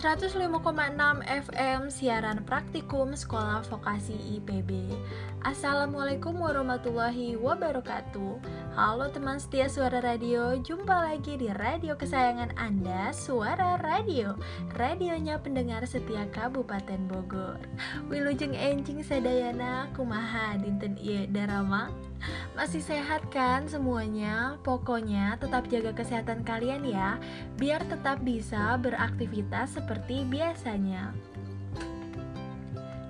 105,6 FM siaran praktikum Sekolah Vokasi IPB. Assalamualaikum warahmatullahi wabarakatuh. Halo teman setia Suara Radio, jumpa lagi di radio kesayangan Anda, Suara Radio, radionya pendengar setia Kabupaten Bogor. Wilujeng enjing sadayana kumaha dinten ieu darama. Masih sehat kan semuanya? Pokoknya tetap jaga kesehatan kalian ya, biar tetap bisa beraktivitas seperti biasanya.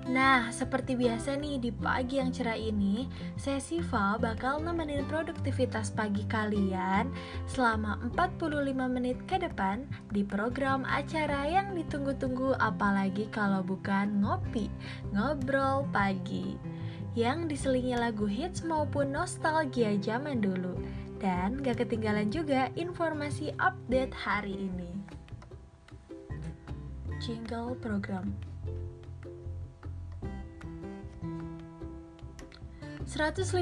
Nah, seperti biasa nih di pagi yang cerah ini, saya Siva bakal nemenin produktivitas pagi kalian selama 45 menit ke depan di program acara yang ditunggu-tunggu, apalagi kalau bukan ngopi, ngobrol pagi, yang diselingi lagu hits maupun nostalgia zaman dulu. Dan gak ketinggalan juga informasi update hari ini. Jingle program 105,6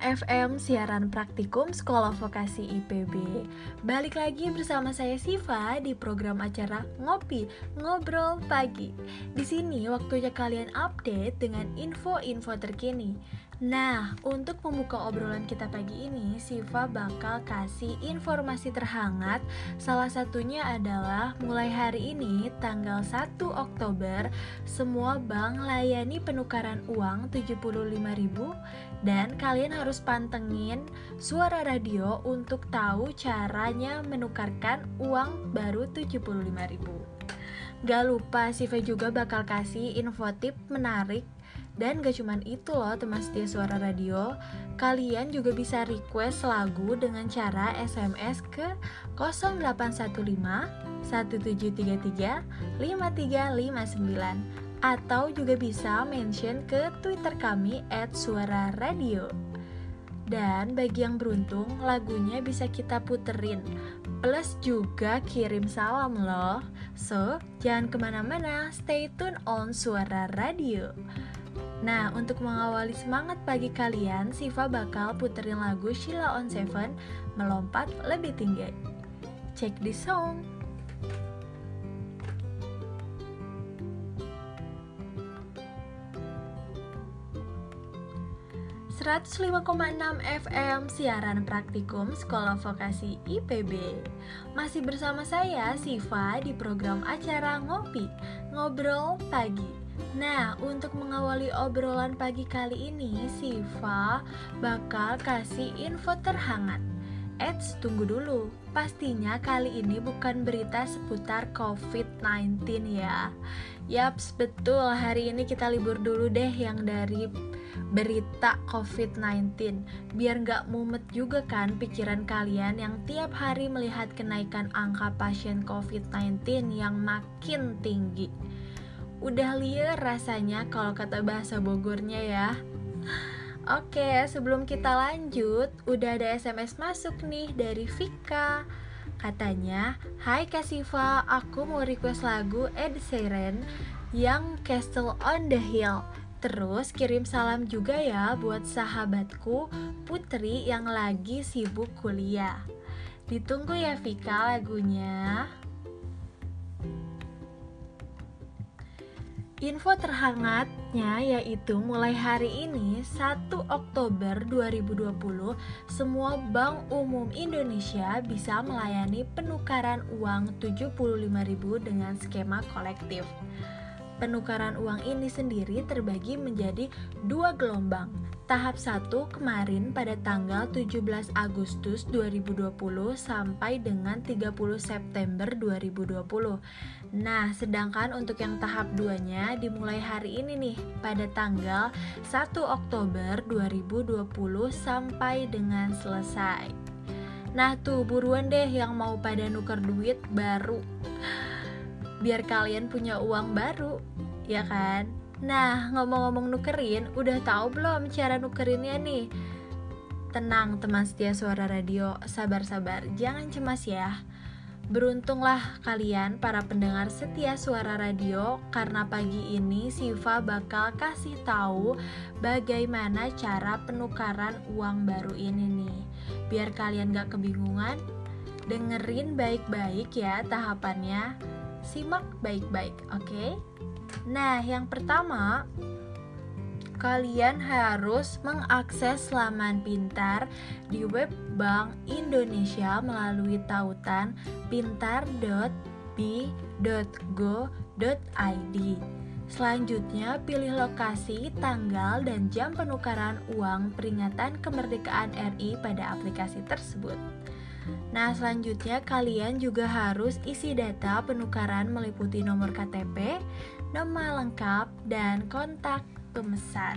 FM siaran praktikum Sekolah Vokasi IPB. Balik lagi bersama saya Siva di program acara Ngopi Ngobrol Pagi. Di sini waktunya kalian update dengan info-info terkini. Nah, untuk membuka obrolan kita pagi ini, Siva bakal kasih informasi terhangat. Salah satunya adalah mulai hari ini tanggal 1 Oktober, semua bank layani penukaran uang 75.000, dan kalian harus pantengin Suara Radio untuk tahu caranya menukarkan uang baru 75.000. Gak lupa Siva juga bakal kasih info tip menarik. Dan gak cuman itu loh teman setia Suara Radio, kalian juga bisa request lagu dengan cara SMS ke 0815-1733-5359. Atau juga bisa mention ke Twitter kami @suararadio. Dan bagi yang beruntung, lagunya bisa kita puterin, plus juga kirim salam loh. So, jangan kemana-mana, stay tune on Suara Radio. Nah, untuk mengawali semangat pagi kalian, Siva bakal puterin lagu Sheila On 7, Melompat Lebih Tinggi. Check this song. Ratus 5,6 FM siaran praktikum Sekolah Vokasi IPB. Masih bersama saya Siva di program acara Ngopi Ngobrol Pagi. Nah, untuk mengawali obrolan pagi kali ini, Siva bakal kasih info terhangat. Eits, tunggu dulu. Pastinya kali ini bukan berita seputar COVID-19 ya. Yaps, betul. Hari ini kita libur dulu deh yang dari berita COVID-19, biar gak mumet juga kan pikiran kalian yang tiap hari melihat kenaikan angka pasien COVID-19 yang makin tinggi. Udah liar rasanya kalau kata bahasa Bogornya ya. Oke, sebelum kita lanjut, udah ada SMS masuk nih dari Vika. Katanya, "Hai Kak Siva, aku mau request lagu Ed Sheeran yang Castle on the Hill. Terus kirim salam juga ya buat sahabatku Putri yang lagi sibuk kuliah." Ditunggu ya Vika lagunya. Info terhangatnya yaitu mulai hari ini 1 Oktober 2020, semua bank umum Indonesia bisa melayani penukaran uang 75.000 dengan skema kolektif. Penukaran uang ini sendiri terbagi menjadi 2 gelombang. Tahap 1 kemarin pada tanggal 17 Agustus 2020 sampai dengan 30 September 2020. Nah, sedangkan untuk yang tahap 2-nya dimulai hari ini nih pada tanggal 1 Oktober 2020 sampai dengan selesai. Nah tuh, buruan deh yang mau pada nuker duit baru, biar kalian punya uang baru, ya kan? Nah, ngomong-ngomong nukerin, udah tahu belum cara nukerinnya nih? Tenang teman setia Suara Radio, sabar-sabar, jangan cemas ya. Beruntunglah kalian para pendengar setia Suara Radio, karena pagi ini Siva bakal kasih tahu bagaimana cara penukaran uang baru ini nih. Biar kalian gak kebingungan, dengerin baik-baik ya tahapannya. Simak baik-baik, oke? Nah, yang pertama, kalian harus mengakses laman pintar di web Bank Indonesia melalui tautan pintar.bi.go.id. Selanjutnya, pilih lokasi, tanggal, dan jam penukaran uang peringatan kemerdekaan RI pada aplikasi tersebut. Nah, selanjutnya kalian juga harus isi data penukaran meliputi nomor KTP, nama lengkap, dan kontak pemesan.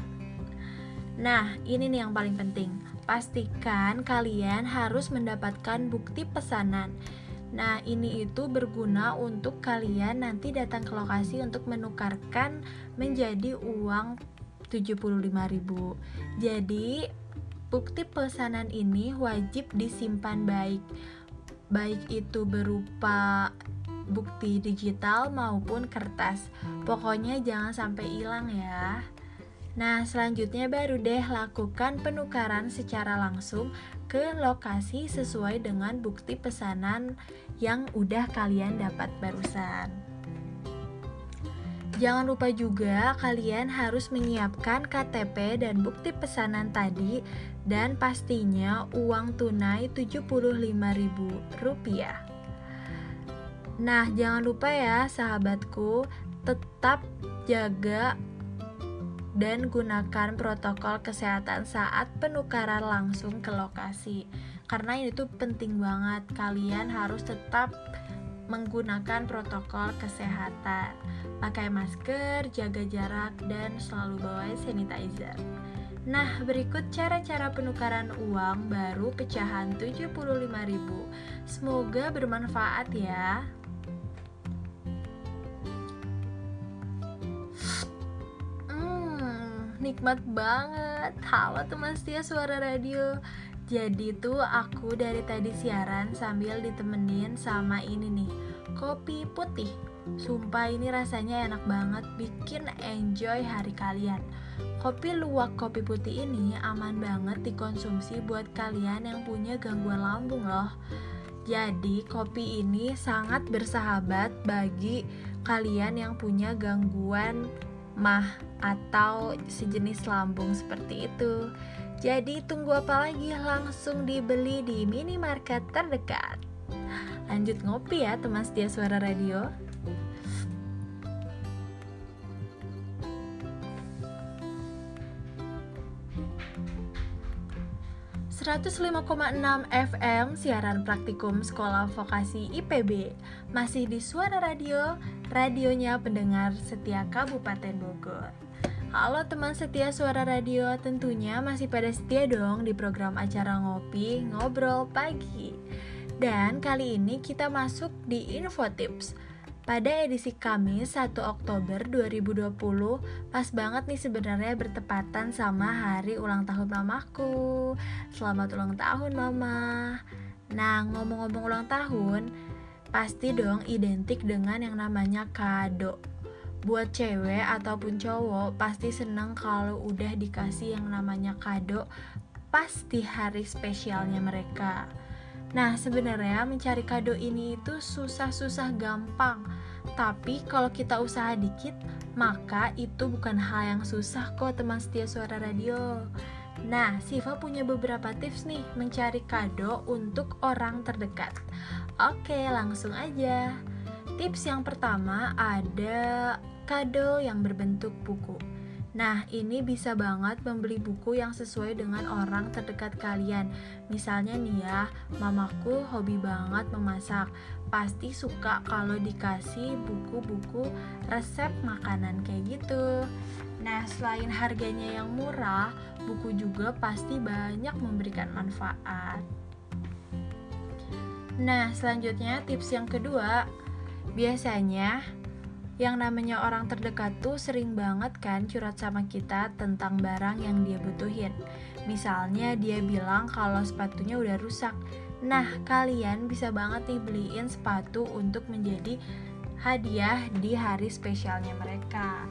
Nah, ini nih yang paling penting. Pastikan kalian harus mendapatkan bukti pesanan. Nah, ini itu berguna untuk kalian nanti datang ke lokasi untuk menukarkan menjadi uang 75.000. Jadi, bukti pesanan ini wajib disimpan baik. Baik itu berupa bukti digital maupun kertas. Pokoknya jangan sampai hilang ya. Nah, selanjutnya baru deh lakukan penukaran secara langsung ke lokasi sesuai dengan bukti pesanan yang udah kalian dapat barusan. Jangan lupa juga kalian harus menyiapkan KTP dan bukti pesanan tadi dan pastinya uang tunai Rp75.000. Nah, jangan lupa ya sahabatku, tetap jaga dan gunakan protokol kesehatan saat penukaran langsung ke lokasi. Karena ini tuh penting banget, kalian harus tetap menggunakan protokol kesehatan. Pakai masker, jaga jarak, dan selalu bawa sanitizer. Nah, berikut cara-cara penukaran uang baru pecahan Rp75.000. Semoga bermanfaat ya. Nikmat banget, halo teman setia suara radio. Jadi tuh aku dari tadi siaran sambil ditemenin sama ini nih, kopi putih. Sumpah ini rasanya enak banget, bikin enjoy hari kalian. Kopi luwak kopi putih ini aman banget dikonsumsi buat kalian yang punya gangguan lambung loh. Jadi kopi ini sangat bersahabat bagi kalian yang punya gangguan mah atau sejenis lambung seperti itu. Jadi tunggu apa lagi, langsung dibeli di minimarket terdekat. Lanjut ngopi ya teman setia suara radio. ...105,6 FM siaran praktikum Sekolah Vokasi IPB. Masih di Suara Radio, radionya pendengar setia Kabupaten Bogor. Halo teman setia Suara Radio, tentunya masih pada setia dong di program acara Ngopi Ngobrol Pagi. Dan kali ini kita masuk di Info Tips. Pada edisi Kamis 1 Oktober 2020, pas banget nih sebenarnya bertepatan sama hari ulang tahun mamaku. Selamat ulang tahun mama. Nah, ngomong-ngomong ulang tahun, pasti dong identik dengan yang namanya kado. Buat cewek ataupun cowok, pasti seneng kalau udah dikasih yang namanya kado pasti hari spesialnya mereka. Nah, sebenarnya mencari kado ini itu susah-susah gampang. Tapi kalau kita usaha dikit, maka itu bukan hal yang susah kok teman setia suara radio. Nah, Siva punya beberapa tips nih mencari kado untuk orang terdekat. Oke, langsung aja. Tips yang pertama ada kado yang berbentuk buku. Nah, ini bisa banget membeli buku yang sesuai dengan orang terdekat kalian. Misalnya nih ya, mamaku hobi banget memasak. Pasti suka kalau dikasih buku-buku resep makanan kayak gitu. Nah, selain harganya yang murah, buku juga pasti banyak memberikan manfaat. Nah, selanjutnya tips yang kedua, biasanya yang namanya orang terdekat tuh sering banget kan curhat sama kita tentang barang yang dia butuhin. Misalnya dia bilang kalau sepatunya udah rusak. Nah, kalian bisa banget nih beliin sepatu untuk menjadi hadiah di hari spesialnya mereka.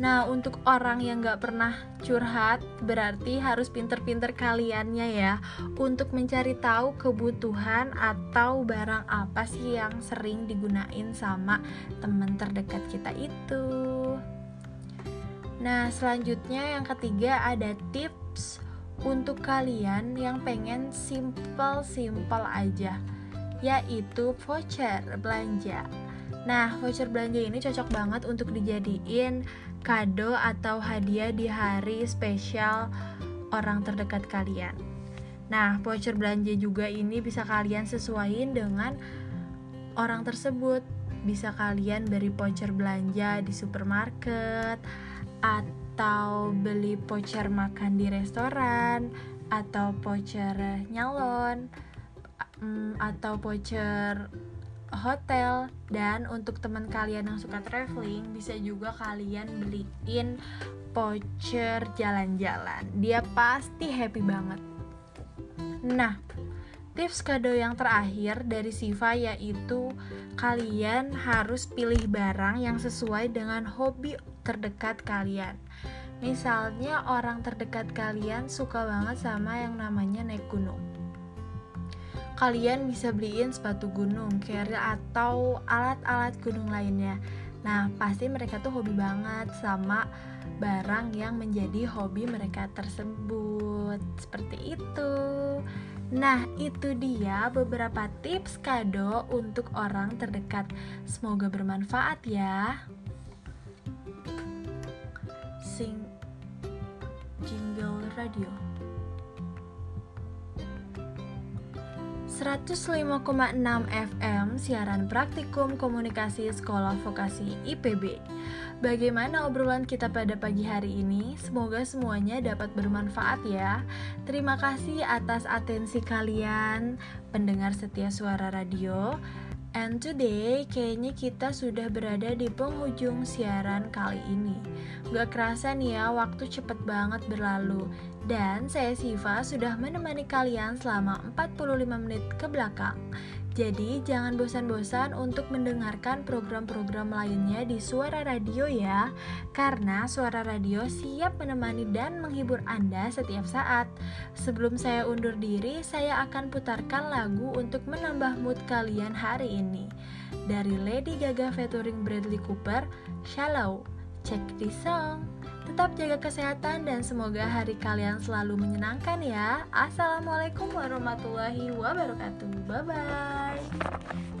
Nah, untuk orang yang gak pernah curhat, berarti harus pinter-pinter kaliannya ya untuk mencari tahu kebutuhan atau barang apa sih yang sering digunain sama teman terdekat kita itu. Nah, selanjutnya yang ketiga ada tips untuk kalian yang pengen simple-simple aja, yaitu voucher belanja. Nah, voucher belanja ini cocok banget untuk dijadiin kado atau hadiah di hari spesial orang terdekat kalian. Nah, voucher belanja juga ini bisa kalian sesuaiin dengan orang tersebut. Bisa kalian beri voucher belanja di supermarket, atau beli voucher makan di restoran, atau voucher nyalon, atau voucher hotel. Dan untuk teman kalian yang suka traveling, bisa juga kalian beliin voucher jalan-jalan. Dia pasti happy banget. Nah, tips kado yang terakhir dari Siva yaitu kalian harus pilih barang yang sesuai dengan hobi terdekat kalian. Misalnya orang terdekat kalian suka banget sama yang namanya naik gunung. Kalian bisa beliin sepatu gunung, keril, atau alat-alat gunung lainnya. Nah, pasti mereka tuh hobi banget sama barang yang menjadi hobi mereka tersebut. Seperti itu. Nah, itu dia beberapa tips kado untuk orang terdekat. Semoga bermanfaat ya. Jingle radio 105,6 FM siaran praktikum komunikasi Sekolah Vokasi IPB. Bagaimana obrolan kita pada pagi hari ini? Semoga semuanya dapat bermanfaat ya. Terima kasih atas atensi kalian, pendengar setia Suara Radio. And today, kayaknya kita sudah berada di penghujung siaran kali ini. Gak kerasa nih ya, waktu cepet banget berlalu. Dan saya Siva sudah menemani kalian selama 45 menit ke belakang. Jadi jangan bosan-bosan untuk mendengarkan program-program lainnya di Suara Radio ya. Karena Suara Radio siap menemani dan menghibur Anda setiap saat. Sebelum saya undur diri, saya akan putarkan lagu untuk menambah mood kalian hari ini. Dari Lady Gaga featuring Bradley Cooper, Shallow. Check this song. Tetap jaga kesehatan dan semoga hari kalian selalu menyenangkan ya. Assalamualaikum warahmatullahi wabarakatuh. Bye-bye.